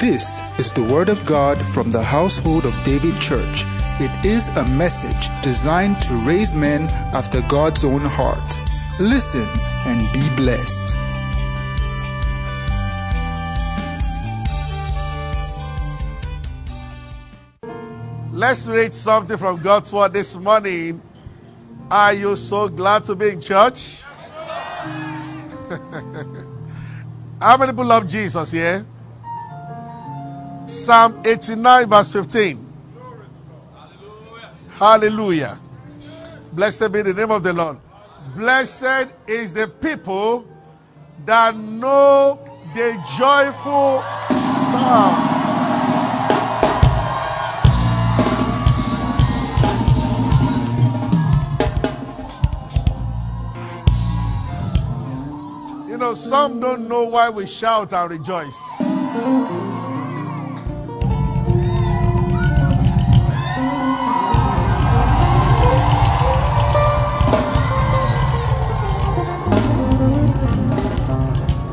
This is the Word of God from the household of David Church. It is a message designed to raise men after God's own heart. Listen and be blessed. Let's read something from God's Word this morning. Are you so glad to be in church? How many people love Jesus here? Psalm 89 verse 15. Hallelujah. Blessed be the name of the Lord. Blessed is the people that know the joyful sound. You know, some don't know why we shout and rejoice.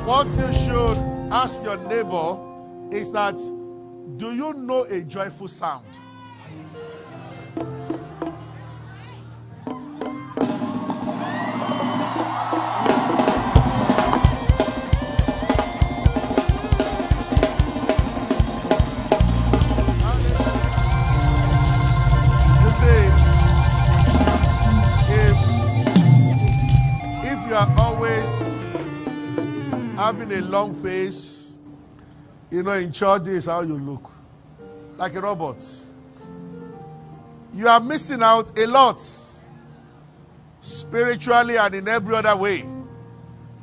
What you should ask your neighbor is that, do you know a joyful sound? You see, if you are always having a long face, you know, in church, this is how you look, like a robot. You are missing out a lot, spiritually and in every other way.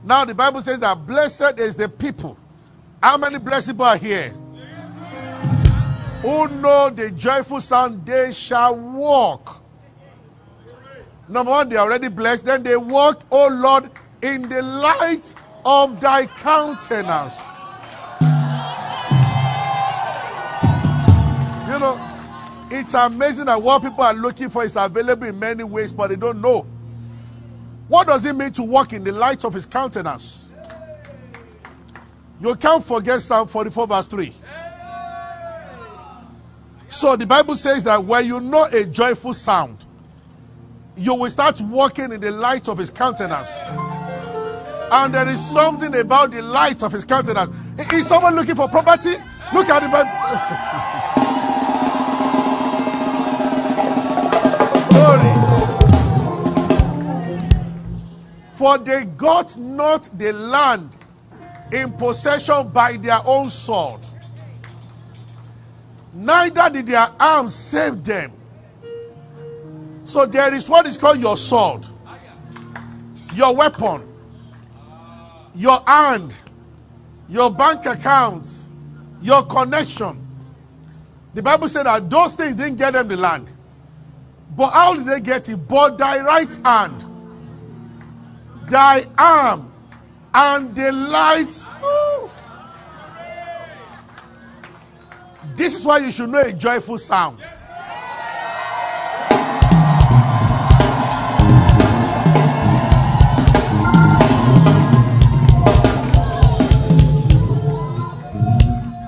Now the Bible says that blessed is the people. How many blessed people are here? Yes. Who know the joyful sound, they shall walk. Number one, they are already blessed. Then they walk, oh Lord, in the light of thy countenance. You know, it's amazing that what people are looking for is available in many ways, but they don't know. What does it mean to walk in the light of his countenance? You can't forget Psalm 44 verse 3. So the Bible says that when you know a joyful sound, you will start walking in the light of his countenance. And there is something about the light of his countenance. Is someone looking for property? Look at the Bible. Glory. For they got not the land in possession by their own sword, neither did their arms save them. So there is what is called your sword, your weapon, your hand, your bank accounts, your connection. The Bible said that those things didn't get them the land. But how did they get it? But thy right hand, thy arm, and the light. Ooh. This is why you should know a joyful sound.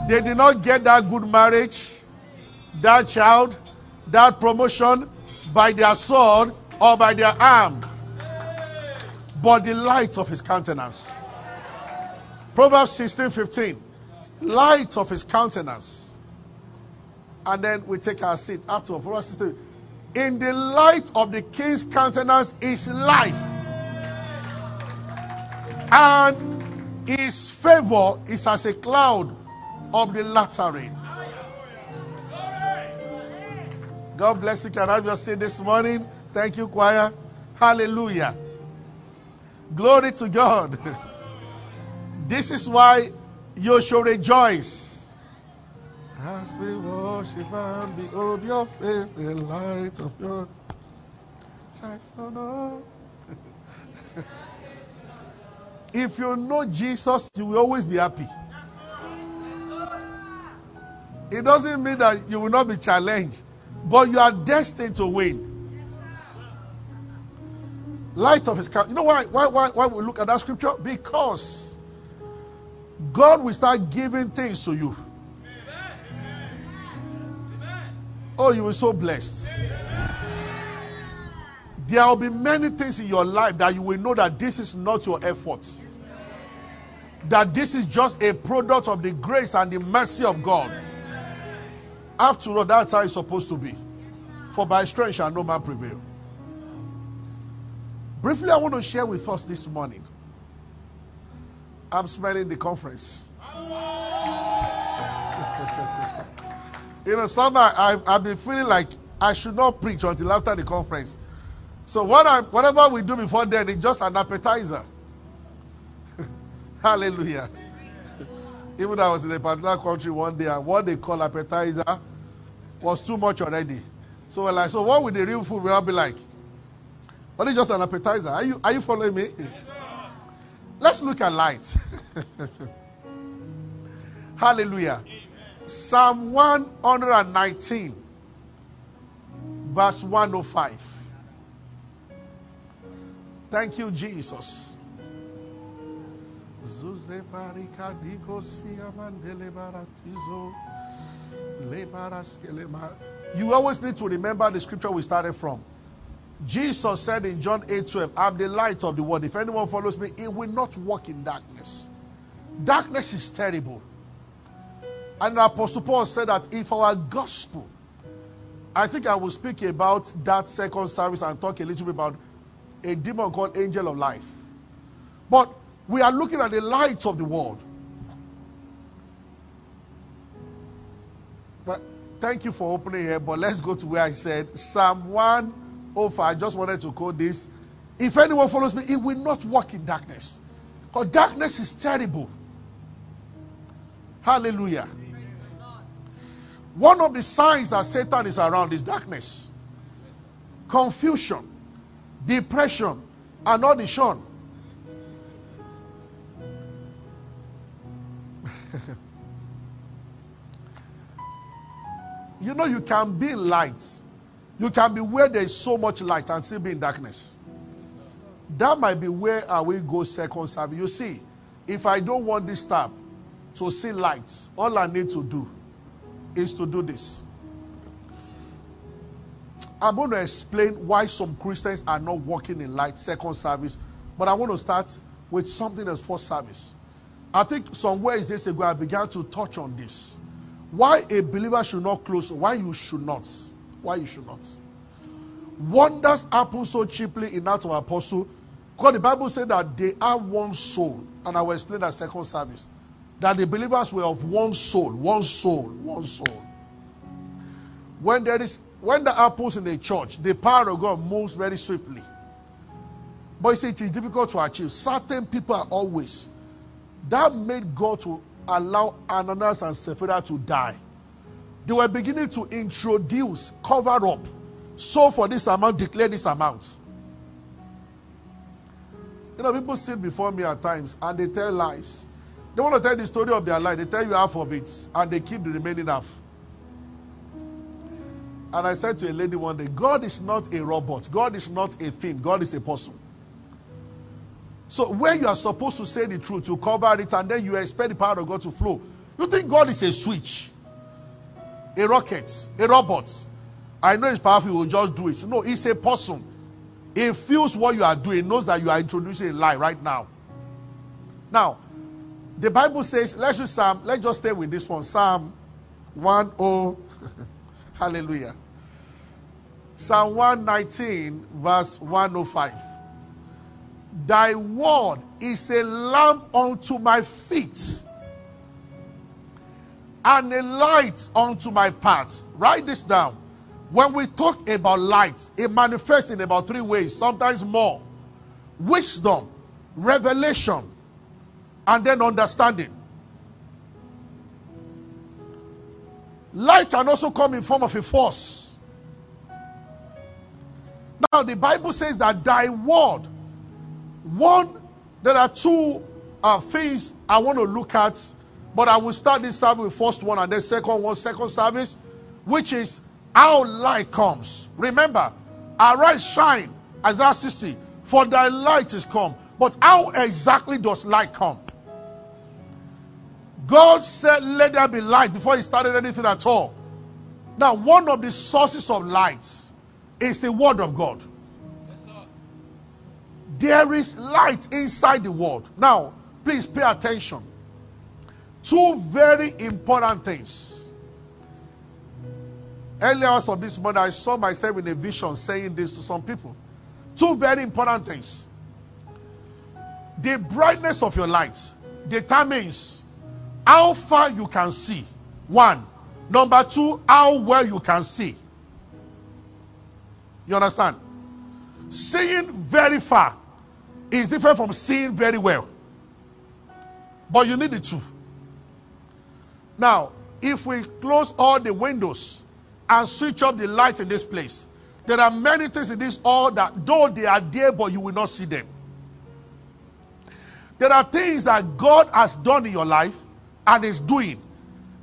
They did not get that good marriage, that child, that promotion by their sword or by their arm, but the light of his countenance. Proverbs 16:15, light of his countenance. And then we take our seat after Proverbs 16. In the light of the king's countenance is life, and his favor is as a cloud of the latter rain. God bless you. Can I have your seat this morning? Thank you, choir. Hallelujah. Glory to God. This is why you shall rejoice. As we worship and behold your face, the light of your shine. If you know Jesus, you will always be happy. It doesn't mean that you will not be challenged, but you are destined to win. Light of his countenance. You know why we look at that scripture? Because God will start giving things to you. Amen. Oh, you will be so blessed. There will be many things in your life that you will know that this is not your effort. That this is just a product of the grace and the mercy of God. After all, that's how it's supposed to be. For by strength shall no man prevail. Briefly, I want to share with us this morning. I'm smelling the conference. You know, sometimes I've been feeling like I should not preach until after the conference. So whatever we do before then, it's just an appetizer. Hallelujah. Even I was in a particular country one day, and what they call appetizer was too much already. So we're like, so what would the real food will be like? But it's just an appetizer. Are you following me? Yes, let's look at light. Hallelujah. Amen. Psalm 119, verse 105. Thank you, Jesus. You always need to remember the scripture we started from. Jesus said in John 8:12, I'm the light of the world. If anyone follows me, he will not walk in darkness. Darkness is terrible. And Apostle Paul said that if our gospel, I think I will speak about that second service and talk a little bit about a demon called angel of life. But we are looking at the light of the world. But thank you for opening here, but let's go to where I said Psalm 105. I just wanted to quote this. If anyone follows me, he will not walk in darkness. Because darkness is terrible. Hallelujah. One of the signs that Satan is around is darkness. Confusion. Depression and audition. You know, you can be in light. You can be where there is so much light and still be in darkness. That might be where I will go second service. You see, if I don't want this tab to see light, all I need to do is to do this. I'm going to explain why some Christians are not walking in light second service, but I want to start with something as first service. I think somewhere is this ago I began to touch on this. Why a believer should not close, why you should not. Why you should not. Wonders happen so cheaply in Acts of Apostles, because the Bible said that they are one soul, and I will explain that second service, that the believers were of one soul, one soul, one soul. When the apples in the church, the power of God moves very swiftly. But you see, it is difficult to achieve. Certain people are always. That made God to allow Ananias and Sapphira to die. They were beginning to introduce, cover up. So for this amount, declare this amount. You know, people sit before me at times and they tell lies. They want to tell the story of their life. They tell you half of it and they keep the remaining half. And I said to a lady one day, God is not a robot. God is not a thing. God is a person. So where you are supposed to say the truth, you cover it, and then you expect the power of God to flow. You think God is a switch, a rocket, a robot. I know it's powerful, we'll just do it. No, it's a person. It feels what you are doing. It knows that you are introducing a lie right now. Now, the Bible says, let's just stay with this one. Psalm 105. Hallelujah. Psalm 119, verse 105. Thy word is a lamp unto my feet and a light unto my path. Write this down. When we talk about light, it manifests in about three ways, sometimes more. Wisdom, revelation, and then understanding. Light can also come in form of a force. Now the Bible says that thy word. There are two things I want to look at, but I will start this service with first one and then second one, second service, which is how light comes. Remember, arise, shine, Isaiah 60, for thy light is come. But how exactly does light come? God said, let there be light before he started anything at all. Now, one of the sources of light is the Word of God. Yes, sir. There is light inside the Word. Now, please pay attention. Two very important things. Earlier on this morning, I saw myself in a vision saying this to some people. Two very important things. The brightness of your light determines how far you can see. One. Number two, how well you can see. You understand? Seeing very far is different from seeing very well. But you need the two. Now, if we close all the windows and switch off the lights in this place, there are many things in this hall that though they are there, but you will not see them. There are things that God has done in your life and is doing.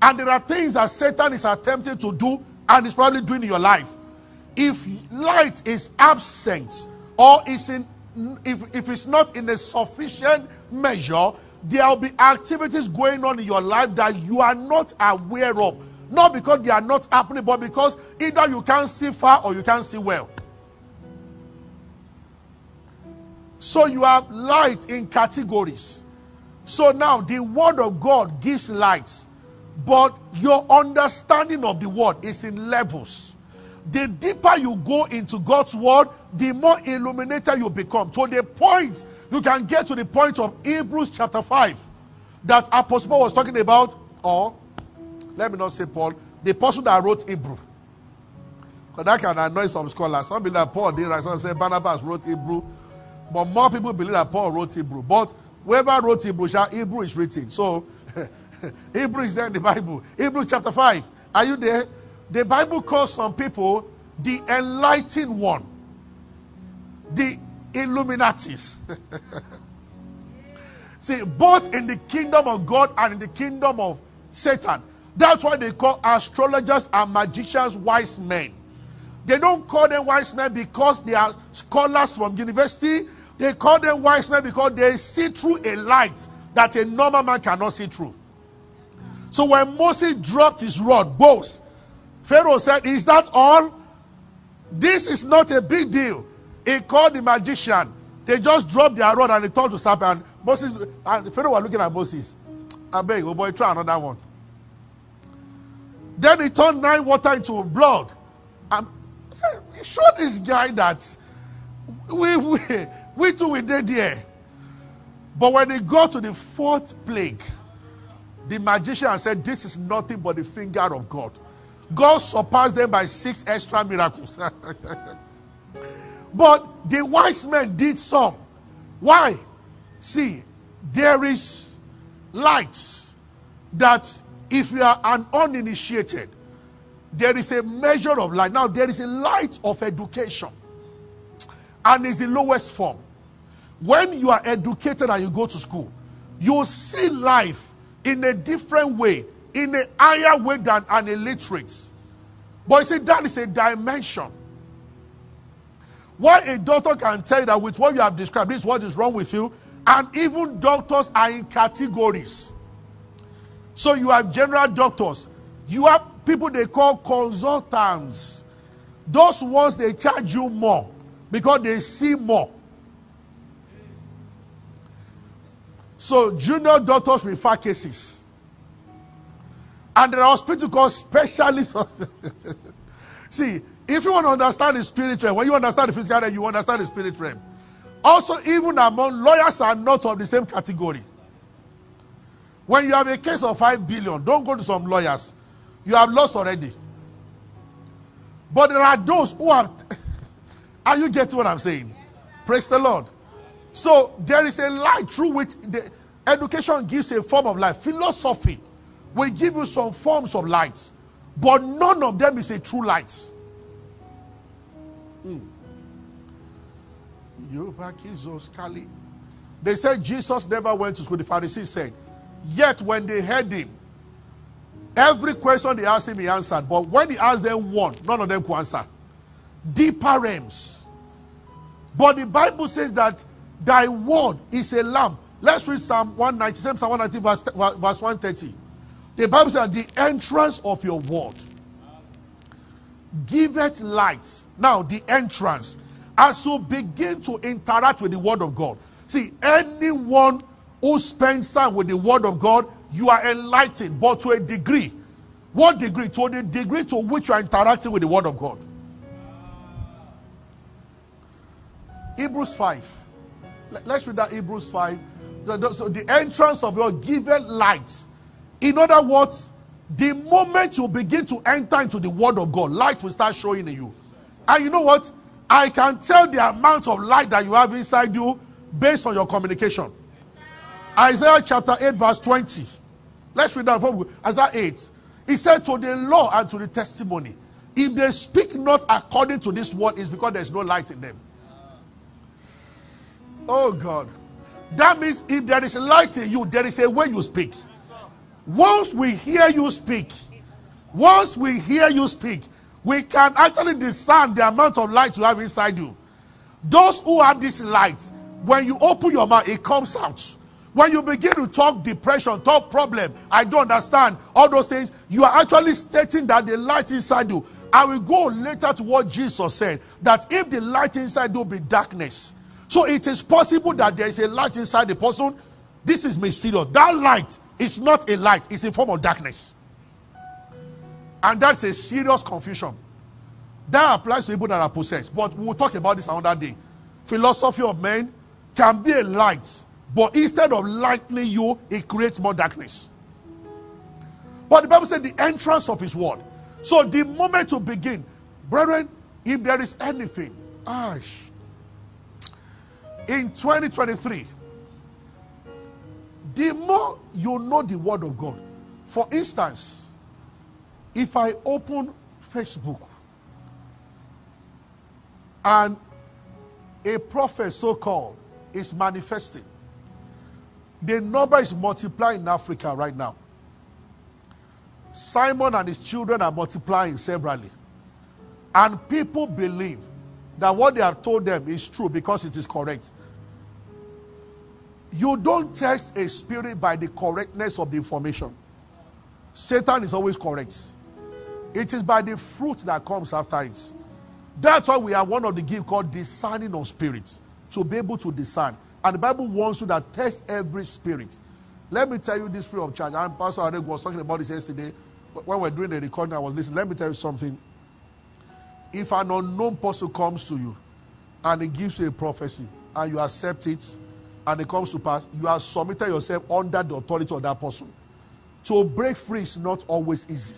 And there are things that Satan is attempting to do and is probably doing in your life. If light is absent or is in, if it's not in a sufficient measure, there will be activities going on in your life that you are not aware of. Not because they are not happening, but because either you can't see far or you can't see well. So you have light in categories. So now the Word of God gives light. But your understanding of the Word is in levels. The deeper you go into God's Word, the more illuminated you become. To the point, you can get to the point of Hebrews chapter 5 that Apostle Paul was talking about, or let me not say Paul, the person that wrote Hebrew. Because that can annoy some scholars. Some believe that Paul did write, some say Barnabas wrote Hebrew. But more people believe that Paul wrote Hebrew. But whoever wrote Hebrew, Hebrew is written. So Hebrew is there in the Bible. Hebrews chapter 5. Are you there? The Bible calls some people the enlightened one. The Illuminatis. See, both in the kingdom of God and in the kingdom of Satan. That's why they call astrologers and magicians wise men. They don't call them wise men because they are scholars from university. They call them wise men because they see through a light that a normal man cannot see through. So when Moses dropped his rod, both, Pharaoh said, is that all? This is not a big deal. He called the magician. They just dropped their rod and they turned to serpent. And Moses, and Pharaoh was looking at Moses. I beg, oh boy, try another one. Then he turned nine water into blood. And he said, he showed this guy that we too, we did here. But when he got to the fourth plague, the magician said, this is nothing but the finger of God. God surpassed them by 6 extra miracles. But the wise men did some. Why? See, there is light that if you are an uninitiated, there is a measure of light. Now, there is a light of education. And it's the lowest form. When you are educated and you go to school, you see life in a different way, in a higher way than an illiterate. But you see, that is a dimension. Why a doctor can tell you that with what you have described, this is what is wrong with you, and even doctors are in categories. So you have general doctors. You have people they call consultants. Those ones, they charge you more because they see more. So junior doctors refer cases. And there are hospitals called specialists. See, if you want to understand the spirit realm, when you understand the physical realm, you understand the spirit realm. Also, even among lawyers are not of the same category. When you have a case of 5 billion, don't go to some lawyers. You have lost already. But there are those who have... Are you getting what I'm saying? Praise the Lord. So there is a light through which the education gives a form of light. Philosophy will give you some forms of light, but none of them is a true light. They said Jesus never went to school. The Pharisees said, yet when they heard him, every question they asked him, he answered. But when he asked them one, none of them could answer. Deeper realms. But the Bible says that thy word is a lamp. Let's read Psalm 119, Psalm 119 verse 130. The Bible says the entrance of your word giveth light. Now, the entrance. As you begin to interact with the word of God. See, anyone who spends time with the word of God, you are enlightened, but to a degree. What degree? To the degree to which you are interacting with the word of God. Hebrews 5. Let's read that Hebrews 5. So the entrance of your given light. In other words, the moment you begin to enter into the word of God, light will start showing in you. And you know what? I can tell the amount of light that you have inside you based on your communication. Isaiah chapter 8 verse 20. Let's read that from Isaiah 8. He said, to the law and to the testimony, if they speak not according to this word, it's because there's no light in them. Oh God. That means if there is light in you, there is a way you speak. Once we hear you speak, we can actually discern the amount of light you have inside you. Those who have this light, when you open your mouth, it comes out. When you begin to talk depression, talk problem, I don't understand, all those things, you are actually stating that the light inside you. I will go later to what Jesus said, that if the light inside you be darkness. So it is possible that there is a light inside the person. This is mysterious. That light is not a light. It's a form of darkness. And that's a serious confusion. That applies to people that are possessed. But we'll talk about this another day. Philosophy of men can be a light. But instead of lightening you, it creates more darkness. But the Bible said the entrance of his word. So the moment you begin, brethren, if there is anything, in 2023, the more you know the word of God. For instance, if I open Facebook and a prophet, so-called, is manifesting, the number is multiplying in Africa right now. Simon and his children are multiplying severally. And people believe that what they have told them is true because it is correct. You don't test a spirit by the correctness of the information. Satan is always correct. It is by the fruit that comes after it. That's why we are one of the gifts called discerning of spirits. To be able to discern. And the Bible wants you to test every spirit. Let me tell you this free of charge. And Pastor Areg was talking about this yesterday. When we were doing the recording, I was listening. Let me tell you something. If an unknown person comes to you and he gives you a prophecy and you accept it and it comes to pass, you have submitted yourself under the authority of that person. To break free is not always easy.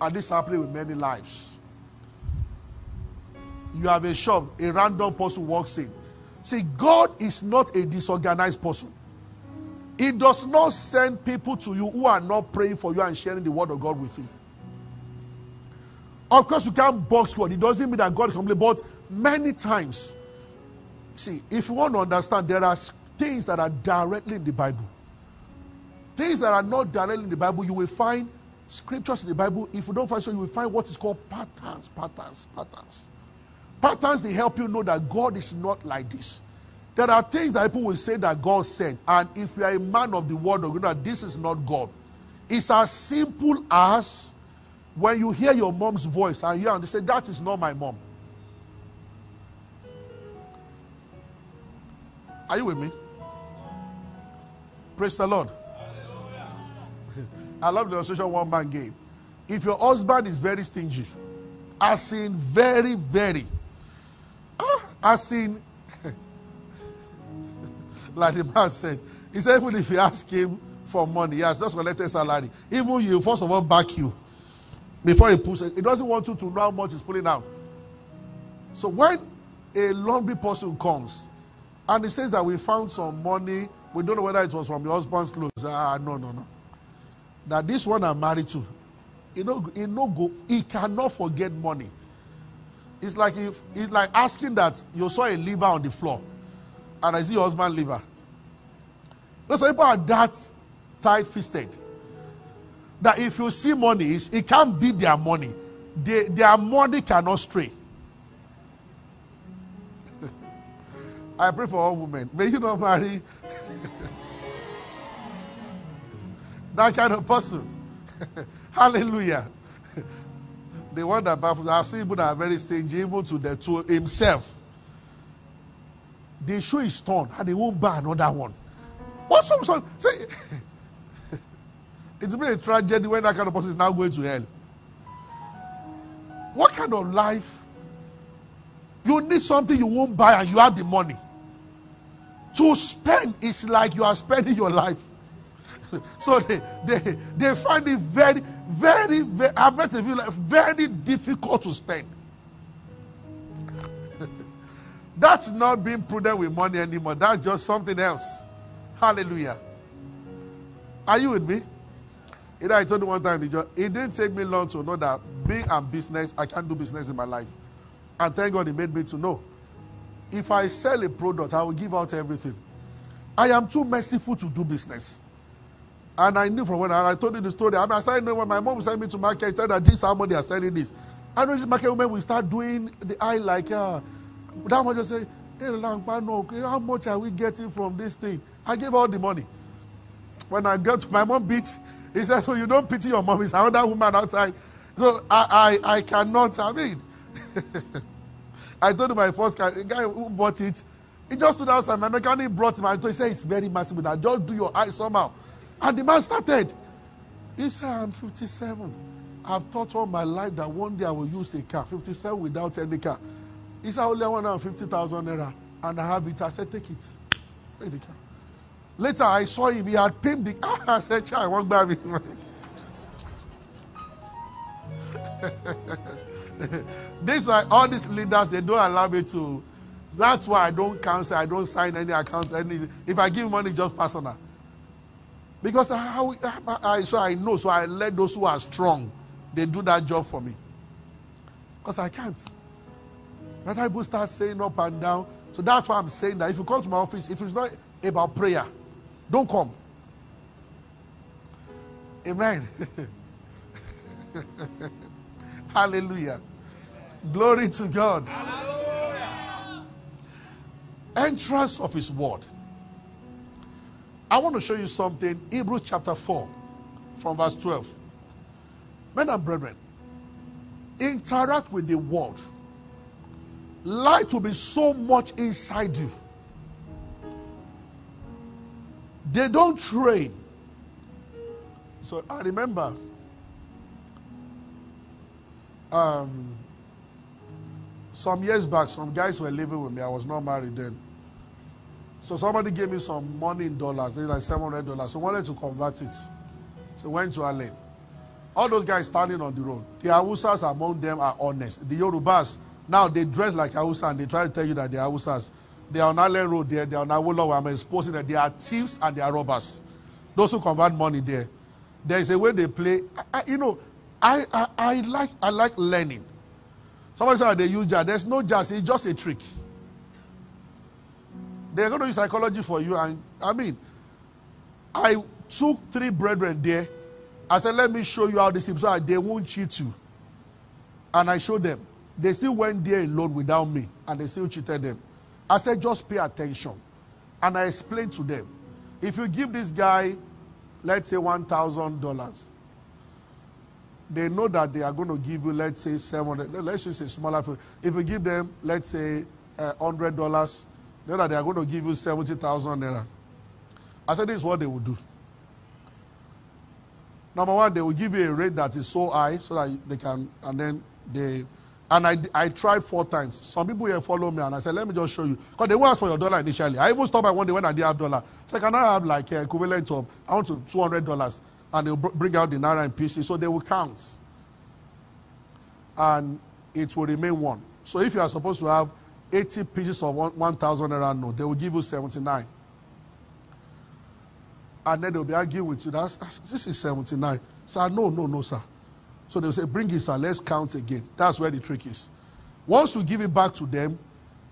And this happens with many lives. You have a shop, a random person walks in. See, God is not a disorganized person. He does not send people to you who are not praying for you and sharing the word of God with you. Of course, you can't box God. It doesn't mean that God can play, but many times, see, if you want to understand, there are things that are directly in the Bible. Things that are not directly in the Bible, you will find scriptures in the Bible. If you don't find so, you will find what is called patterns. Patterns, they help you know that God is not like this. There are things that people will say that God said. And if you are a man of the word, you know that this is not God. It's as simple as when you hear your mom's voice and you understand that is not my mom. Are you with me? Praise the Lord. Hallelujah. I love the illustration one man gave. If your husband is very stingy, as in very, as in, like the man said, he said, even if you ask him for money, he has just collected salary. Even you, first of all, back you. Before he pulls it, he doesn't want you to know how much he's pulling out. So when a laundry person comes, and he says that we found some money, we don't know whether it was from your husband's clothes. No. That this one I'm married to. He cannot forget money. It's like if it's like asking that you saw a liver on the floor, and I see your husband's liver. Those people are that tight-fisted. That if you see money, it can't be their money. Their money cannot stray. I pray for all women. May you not marry that kind of person. Hallelujah. The one that baffles, I've seen people that are very stingy, even to the to himself. The shoe is torn and they won't buy another one. What's wrong? See, it's been a tragedy when that kind of person is now going to hell. What kind of life? You need something you won't buy and you have the money. To spend is like you are spending your life. So they find it very, very, very, I bet if you like, very difficult to spend. That's not being prudent with money anymore. That's just something else. Hallelujah. Are you with me? You know, I told you one time, it didn't take me long to know that being in business, I can't do business in my life. And thank God it made me to know. If I sell a product, I will give out everything. I am too merciful to do business. And I knew from when I told you the story. I mean, I started knowing when my mom sent me to market, I told her this, how much they are selling this. I know this market women will start doing the eye like, that one just say, hey, how much are we getting from this thing? I gave all the money. When I got to my mom beat, he said, so you don't pity your mom. It's another woman outside. So I cannot have it. I told my first guy, the guy who bought it, he just stood outside. My mechanic brought him and he said, it's very massive. Now just do your eye somehow. And the man started. He said, I'm 57. I've thought all my life that one day I will use a car. 57 without any car. He said, I only have 150,000 naira. And I have it. I said, take it. Take the car. Later, I saw him. He had pimped the car. I said, I won't buy me. These are all these leaders, they don't allow me to. That's why I don't cancel, I don't sign any accounts. If I give money, just personal. Because I know, so I let those who are strong, they do that job for me. Because I can't. But people start saying up and down. So that's why I'm saying that if you come to my office, if it's not about prayer, don't come. Amen. Hallelujah. Glory to God. Hallelujah. Entrance of his word. I want to show you something. Hebrews chapter 4 from verse 12. Men and brethren, interact with the word. Light will be so much inside you. They don't train. So I remember some years back, some guys were living with me. I was not married then. So somebody gave me some money in dollars. They like $700. So I wanted to convert it. So I went to LA. All those guys standing on the road. The Hausas among them are honest. The Yorubas, now they dress like Hausa and they try to tell you that they are Hausas. They are on Allen Road there. They are on Awolowo. I'm exposing that they are thieves and they are robbers. Those who convert money there. There is a way they play. I like learning. Somebody said they use jazz. There's no jazz. It's just a trick. They're going to use psychology for you. And I mean, I took three brethren there. I said, let me show you how this is. So they won't cheat you. And I showed them. They still went there alone without me. And they still cheated them. I said, just pay attention. And I explained to them. If you give this guy, let's say $1,000. They know that they are going to give you, let's say, $700. Let's just say smaller. If you give them, let's say, $100, they know that they are going to give you 70,000 naira. I said, this is what they will do. Number one, they will give you a rate that is so high so that they can, and then they, and I tried 4 times. Some people here follow me, and I said, let me just show you. Because they won't ask for your dollar initially. I even stopped at one day when I didn't have dollar. So I can now have like equivalent of, I want to $200. And they'll bring out the naira in pieces. So they will count. And it will remain one. So if you are supposed to have 80 pieces of 1,000 naira note, they will give you 79. And then they'll be arguing with you. This is 79. Sir, no, sir. So they'll say, bring it, sir. Let's count again. That's where the trick is. Once you give it back to them,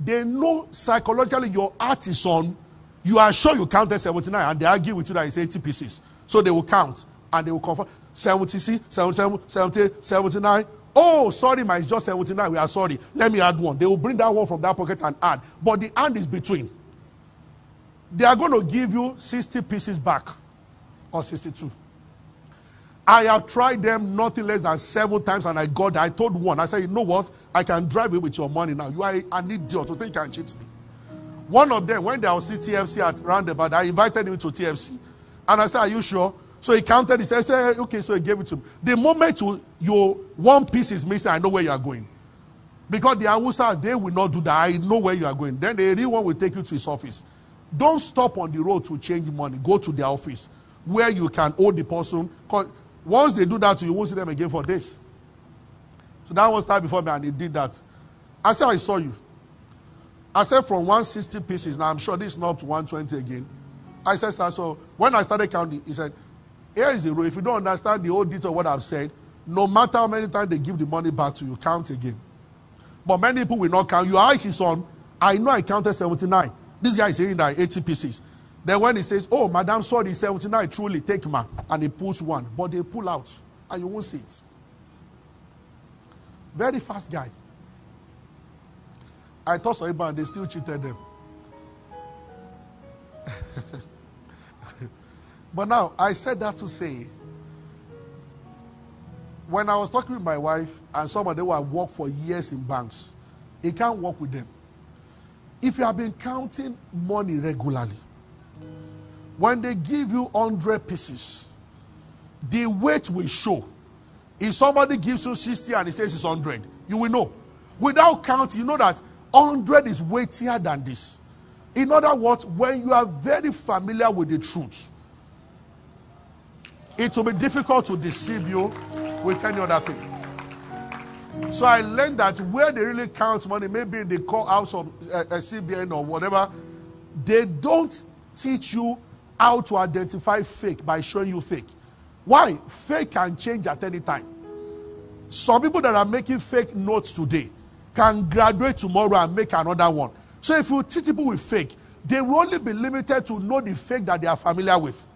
they know psychologically your heart is on. You are sure you counted 79. And they argue with you that it's 80 pieces. So they will count. And they will confirm 76, 77, 78, 79. Oh, sorry, it's just 79. We are sorry. Let me add one. They will bring that one from that pocket and add. But the hand is between. They are going to give you 60 pieces back or 62. I have tried them nothing less than 7 times, and I told one, I said, you know what? I can drive away with your money now. You are an idiot. You think you can cheat me? One of them, when they was TFC at roundabout, I invited him to TFC. And I said, are you sure? So he counted. He said, okay, so he gave it to me. The moment you one piece is missing, I know where you are going. Because the Awusas, they will not do that. I know where you are going. Then the real one will take you to his office. Don't stop on the road to change money. Go to their office where you can hold the person. Once they do that, you won't see them again for days. So that was time before me, and he did that. I said, I saw you. I said, from 160 pieces, now I'm sure this is not up to 120 again. I said, sir, so when I started counting, he said, here is the rule. If you don't understand the whole detail of what I've said, no matter how many times they give the money back to you, count again. But many people will not count. Your eyes is on. I know I counted 79. This guy is saying that 80 pieces. Then when he says, oh, madam, sorry, 79, truly, take ma. And he pulls one. But they pull out. And you won't see it. Very fast guy. I thought so, and they still cheated them. But now, I said that to say, when I was talking with my wife and somebody who had worked for years in banks, it can't work with them. If you have been counting money regularly, when they give you 100 pieces, the weight will show. If somebody gives you 60 and he says it's 100, you will know. Without counting, you know that 100 is weightier than this. In other words, when you are very familiar with the truth, it will be difficult to deceive you with any other thing. So I learned that where they really count money, maybe in the courthouse of a CBN or whatever, they don't teach you how to identify fake by showing you fake. Why? Fake can change at any time. Some people that are making fake notes today can graduate tomorrow and make another one. So if you teach people with fake, they will only be limited to know the fake that they are familiar with.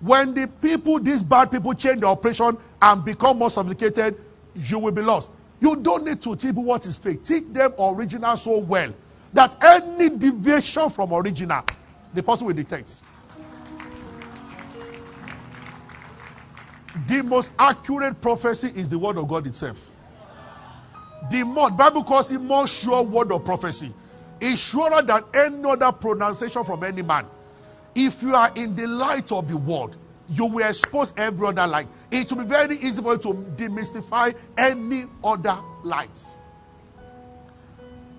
When the people, these bad people, change the operation and become more sophisticated, you will be lost. You don't need to teach people what is fake. Teach them original so well that any deviation from original, the person will detect. The most accurate prophecy is the word of God itself. The Bible calls it more sure word of prophecy. It's surer than any other pronunciation from any man. If you are in the light of the word, you will expose every other light. It will be very easy for you to demystify any other light.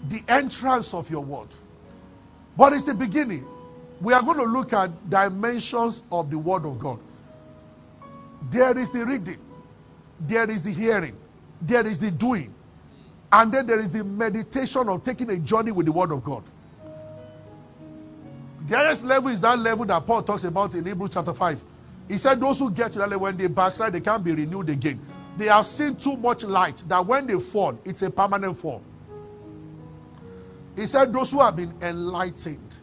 The entrance of your word. But it's the beginning. We are going to look at dimensions of the word of God. There is the reading. There is the hearing. There is the doing. And then there is the meditation of taking a journey with the word of God. The highest level is that level that Paul talks about in Hebrews chapter 5. He said those who get to that level, when they backslide, they can't be renewed again. They have seen too much light that when they fall, it's a permanent fall. He said those who have been enlightened.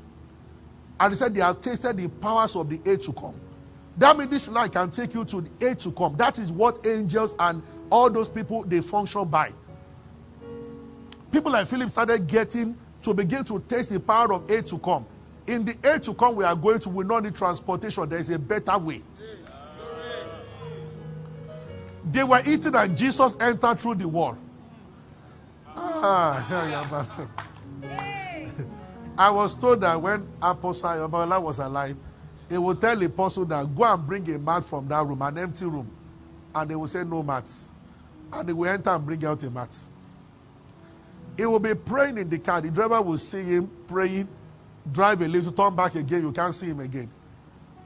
And he said they have tasted the powers of the age to come. That means this light can take you to the age to come. That is what angels and all those people, they function by. People like Philip started getting to begin to taste the power of age to come. In the age to come, we not need transportation. There is a better way. They were eating and Jesus entered through the wall. I was told that when Apostle Ayubala was alive, he would tell the apostle that go and bring a mat from that room, an empty room. And they will say no mats. And they will enter and bring out a mat. He will be praying in the car. The driver will see him praying. Drive a little, turn back again, you can't see him again.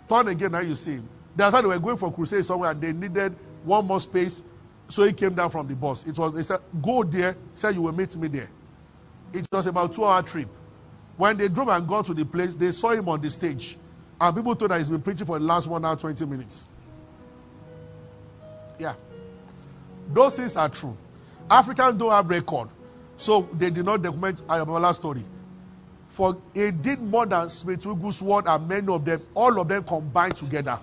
Turn again, now you see him. That's how they were going for crusade somewhere, and they needed one more space, so he came down from the bus. They said, go there, he said, you will meet me there. It was about a 2-hour trip. When they drove and got to the place, they saw him on the stage, and people thought that he's been preaching for the last 1 hour, 20 minutes. Yeah. Those things are true. Africans don't have record, so they did not document Ayubala's story. For he did more than Smith Wigglesworth and many of them, all of them combined together.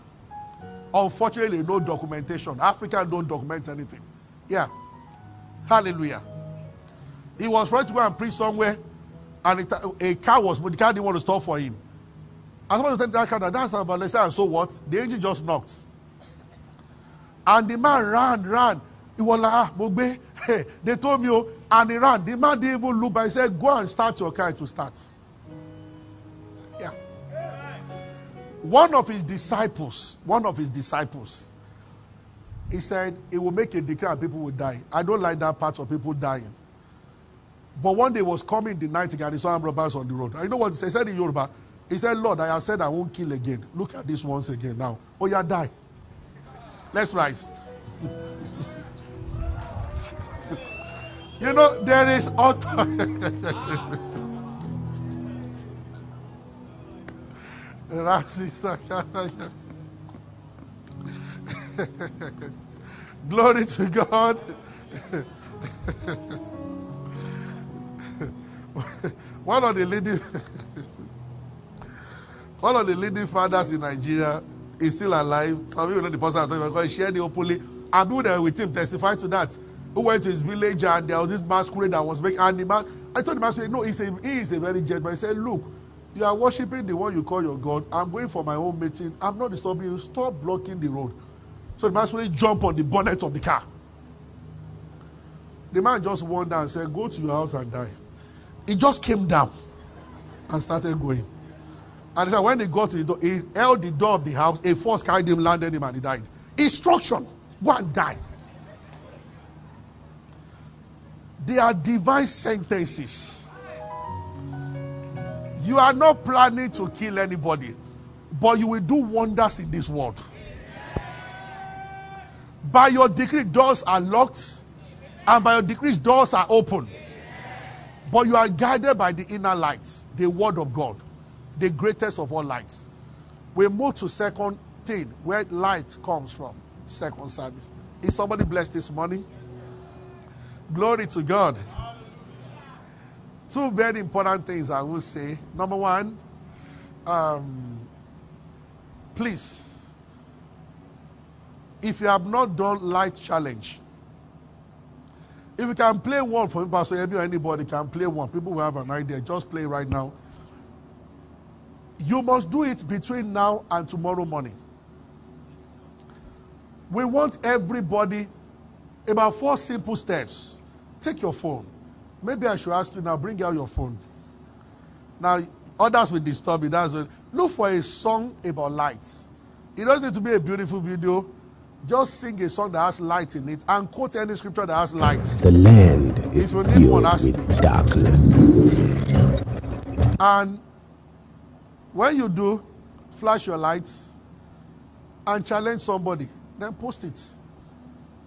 Unfortunately, no documentation. Africans don't document anything. Yeah. Hallelujah. He was ready to go and preach somewhere, and the car didn't want to stop for him. I was going to tell that car, that's about, let's say, and so what? The engine just knocked. And the man ran. He was like, ah, Mogbe. Hey, they told me, oh, and he ran. The man didn't even look back. He said, go and start your car. To start. Yeah. One of his disciples, he said, it will make a decree and people will die. I don't like that part of people dying. But one day he was coming in the night again, he saw armed robbers on the road. And you know what he said? He said in Yoruba, he said, Lord, I have said I won't kill again. Look at this once again now. Oh, yeah, die. Let's rise. You know, there is authority. Glory to God. One of the leading fathers in Nigeria is still alive. Some people know the person I'm talking about. He shared it openly. And people that were with him testified to that. Who went to his village and there was this masquerade that was making animals. I told the masquerade, no, he is a very gentleman. He said, look, you are worshiping the one you call your God. I'm going for my own meeting. I'm not disturbing you. Stop blocking the road. So the masquerade jumped on the bonnet of the car. The man just wondered and said, go to your house and die. He just came down and started going. And he said, when he got to the door, he held the door of the house. A force carried him, landed him, and he died. Instruction, go and die. They are divine sentences. You are not planning to kill anybody, but you will do wonders in this world. By your decree, doors are locked, and by your decrees, doors are open. But you are guided by the inner lights, the word of God, the greatest of all lights. We move to second thing, where light comes from. Second service. Is somebody blessed this morning? Glory to God. Two very important things I will say. Number one, please, if you have not done light challenge, if you can play one for me, Pastor Yemi or anybody can play one. People will have an idea. Just play right now. You must do it between now and tomorrow morning. We want everybody about 4 simple steps. Take your phone. Maybe I should ask you now, bring out your phone. Now, others will disturb you. Look for a song about lights. It doesn't need to be a beautiful video. Just sing a song that has light in it and quote any scripture that has light. The land is filled with darkness. And when you do, flash your lights and challenge somebody. Then post it.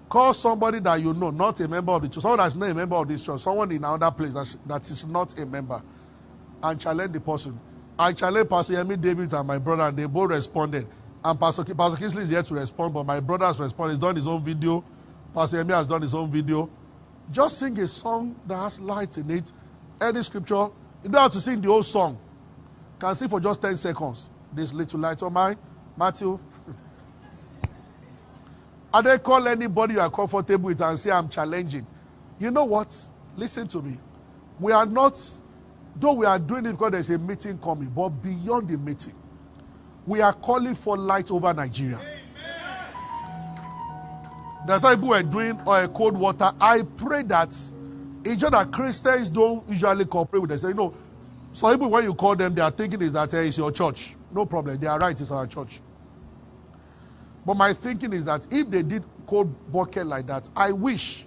Call somebody that you know, not a member of the church. Someone that's not a member of this church. Someone in another place that is not a member. And challenge the person. I challenged Pastor Yemi David and my brother, and they both responded. And Pastor Kinsley is here to respond, but my brother has responded. He's done his own video. Pastor Yemi has done his own video. Just sing a song that has light in it. Any scripture. You don't have to sing the whole song. Can sing for just 10 seconds. This little light of mine, Matthew. And then call anybody you are comfortable with and say, I'm challenging. You know what? Listen to me. We are not, though we are doing it because there's a meeting coming, but beyond the meeting, we are calling for light over Nigeria. Amen. That's why people were doing cold water. I pray that it's just that Christians don't usually cooperate with them. Say, no. So people, when you call them, they are thinking is that it's your church. No problem. They are right. It's our church. But my thinking is that if they did cold bucket like that, I wish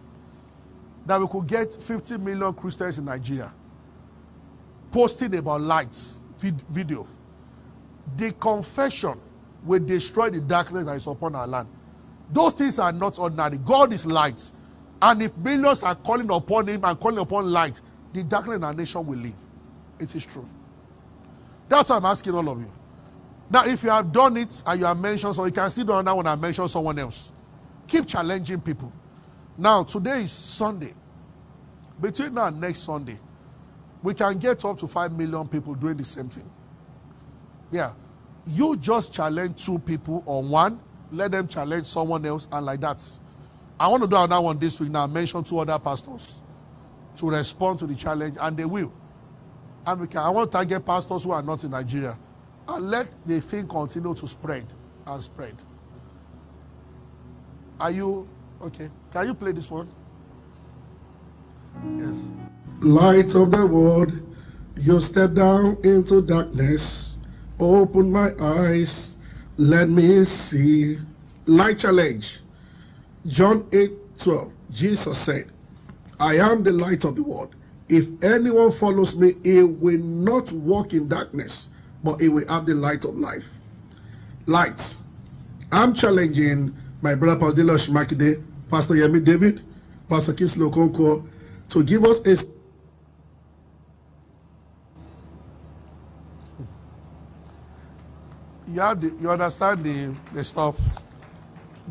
that we could get 50 million Christians in Nigeria posting about lights video. The confession will destroy the darkness that is upon our land. Those things are not ordinary. God is light. And if millions are calling upon him and calling upon light, the darkness in our nation will leave. It is true. That's what I'm asking all of you. Now, if you have done it and you have mentioned, so you can still do another one and mention someone else. Keep challenging people. Now, today is Sunday. Between now and next Sunday, we can get up to 5 million people doing the same thing. Yeah. You just challenge 2 people or 1, let them challenge someone else, and like that. I want to do another one this week now. Mention 2 other pastors to respond to the challenge, and they will. And I want to target pastors who are not in Nigeria. And let the thing continue to spread and spread. Are you okay? Can you play this one? Yes. Light of the world, you step down into darkness. Open my eyes, let me see. Light challenge. John 8:12. Jesus said, I am the light of the world. If anyone follows me, he will not walk in darkness, but he will have the light of life. Light. I'm challenging my brother, Pastor Delos Makide, Pastor Yemi David, Pastor Kim Slokonko, to give us a... You understand the stuff.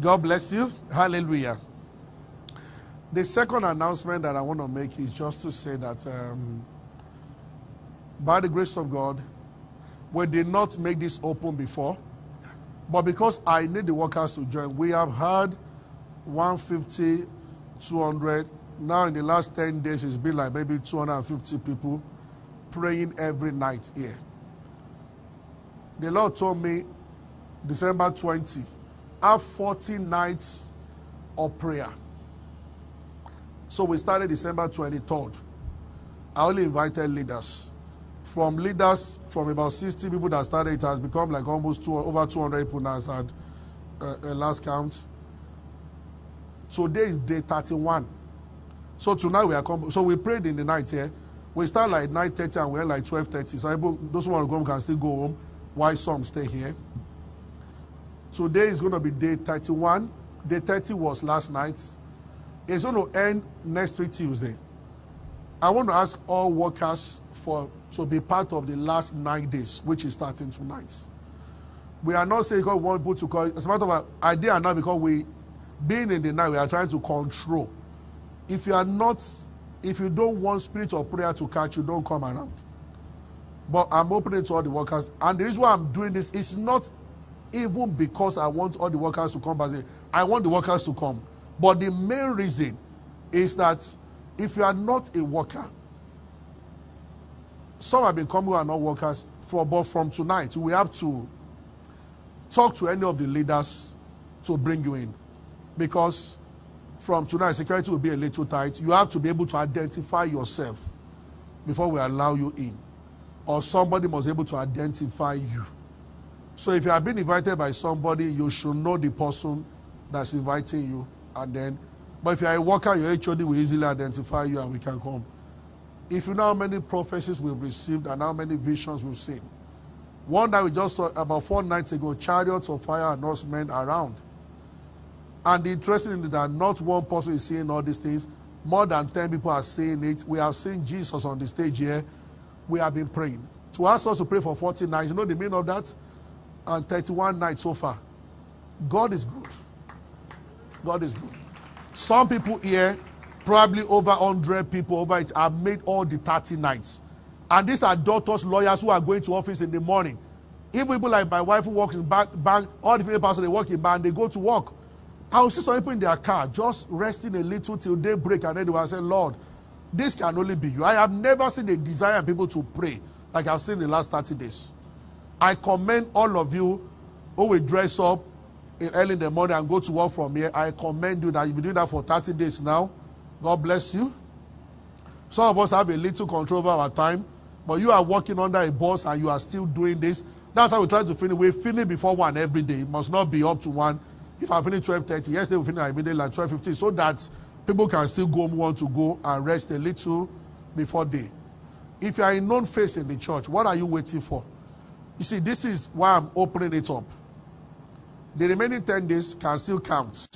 God bless you. Hallelujah. The second announcement that I want to make is just to say that by the grace of God, we did not make this open before, but because I need the workers to join, we have had 150, 200. Now in the last 10 days, it's been like maybe 250 people praying every night here. The Lord told me December 20, have 40 nights of prayer. So we started December 23rd. I only invited leaders. From leaders, from about 60 people that started, it has become like almost over 200 people now at last count. Today is day 31. So tonight we are so we prayed in the night here. We start like 9:30 and we're like 12:30. So those who want to go home can still go home. Why some stay here? Today is going to be day 31. Day 30 was last night. It's going to end next week, Tuesday. I want to ask all workers to be part of the last 9 days, which is starting tonight. We are not saying God wants people to call. As a matter of fact, idea now, because being in the night, we are trying to control. If you don't want spirit of prayer to catch you, don't come around. But I'm opening to all the workers. And the reason why I'm doing this is not even because I want all the workers to come. I want the workers to come. But the main reason is that if you are not a worker, some have been coming who are not workers, but from tonight, we have to talk to any of the leaders to bring you in. Because from tonight, security will be a little tight. You have to be able to identify yourself before we allow you in. Or somebody must be able to identify you. So if you have been invited by somebody, you should know the person that's inviting you. But if you are a worker, your HOD will easily identify you and we can come. If you know how many prophecies we've received and how many visions we've seen. One that we just saw about 4 nights ago, chariots of fire and horsemen around. And the interesting is that not one person is seeing all these things. More than 10 people are seeing it. We have seen Jesus on the stage here. We have been praying. To ask us to pray for 40 nights, you know the meaning of that? And 31 nights so far. God is good. God is good. Some people here, probably over 100 people over it, have made all the 30 nights. And these are doctors, lawyers who are going to office in the morning. Even people like my wife who works in bank, all the female pastors, they work in bank, they go to work. I will see some people in their car, just resting a little till daybreak, and then they will say, Lord, this can only be you. I have never seen a desire in people to pray like I've seen in the last 30 days. I commend all of you who will dress up early in the morning and go to work from here. I commend you that you've been doing that for 30 days now. God bless you. Some of us have a little control over our time, but you are working under a boss and you are still doing this. That's how we try to finish. We finish before 1 every day. It must not be up to 1. If I finish 12:30, yesterday we finish at midnight like 12:15, so that people can still go who want to go and rest a little before day. If you are a known face in the church, what are you waiting for? You see, this is why I'm opening it up. The remaining 10 days can still count.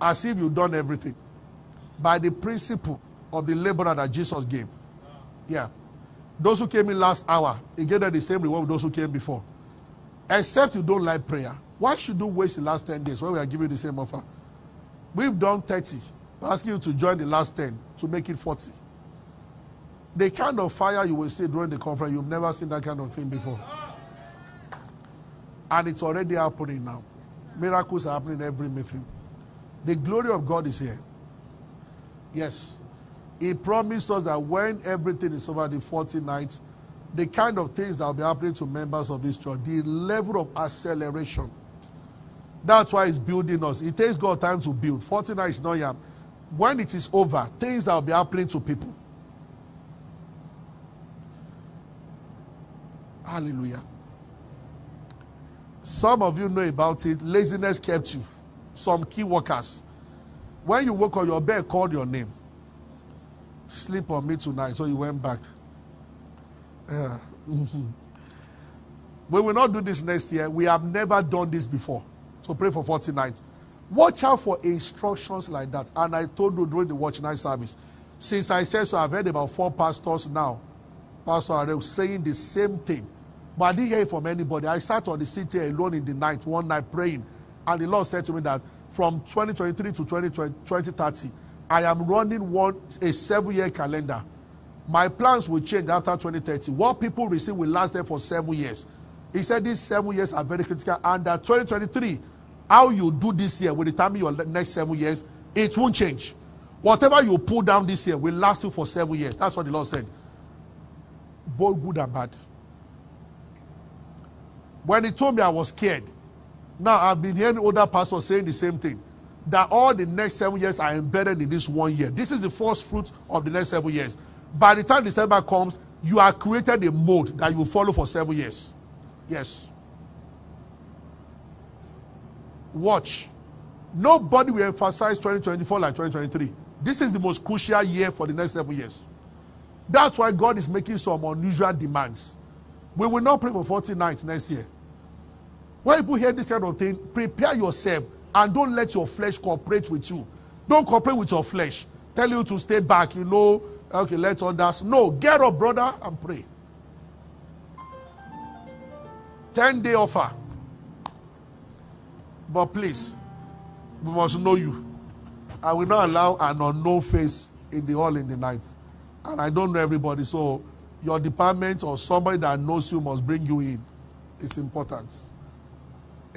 As if you've done everything. By the principle of the laborer that Jesus gave. Yeah. Those who came in last hour, he gave them the same reward with those who came before. Except you don't like prayer. Why should you waste the last 10 days when we are giving the same offer? We've done 30. I'm asking you to join the last 10 to make it 40. The kind of fire you will see during the conference, you've never seen that kind of thing before. And it's already happening now. Miracles are happening every meeting. The glory of God is here. Yes. He promised us that when everything is over, the 40 nights, the kind of things that will be happening to members of this church, the level of acceleration That's why it's building us. It takes God time to build. 49 is not yam. When it is over, things that will be happening to people. Hallelujah. Some of you know about it. Laziness kept you. Some key workers. When you woke up, your bed called your name. Sleep on me tonight. So you went back. Yeah. We will not do this next year. We have never done this before. So pray for 40 nights. Watch out for instructions like that. And I told you during the watch night service, since I said so, I've heard about 4 pastors now. Pastor Arel saying the same thing. But I didn't hear it from anybody. I sat on the seat here alone in the night, one night praying. And the Lord said to me that from 2023 to 2030, I am running a 7-year calendar. My plans will change after 2030. What people receive will last them for 7 years. He said these 7 years are very critical. And that 2023, how you do this year will determine your next 7 years. It won't change. Whatever you pull down this year will last you for 7 years. That's what the Lord said. Both good and bad. When he told me, I was scared. Now, I've been hearing older pastors saying the same thing. That all the next 7 years are embedded in this 1 year. This is the first fruit of the next 7 years. By the time December comes, you are created a mold that you will follow for 7 years. Yes. Watch. Nobody will emphasize 2024 like 2023. This is the most crucial year for the next 7 years. That's why God is making some unusual demands. We will not pray for 40 nights next year. When people hear this kind of thing, prepare yourself and don't let your flesh cooperate with you. Don't cooperate with your flesh. Tell you to stay back, you know, okay, let others. No, get up, brother, and pray. 10-day offer. But please, we must know you. I will not allow an unknown face in the hall in the night. And I don't know everybody, so your department or somebody that knows you must bring you in. It's important.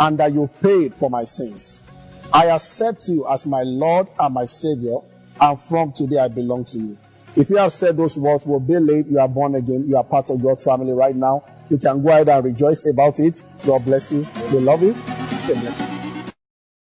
and that you paid for my sins. I accept you as my Lord and my Savior, and from today I belong to you. If you have said those words, will be late, you are born again, you are part of God's family right now. You can go ahead and rejoice about it. God bless you. We love you. Stay blessed.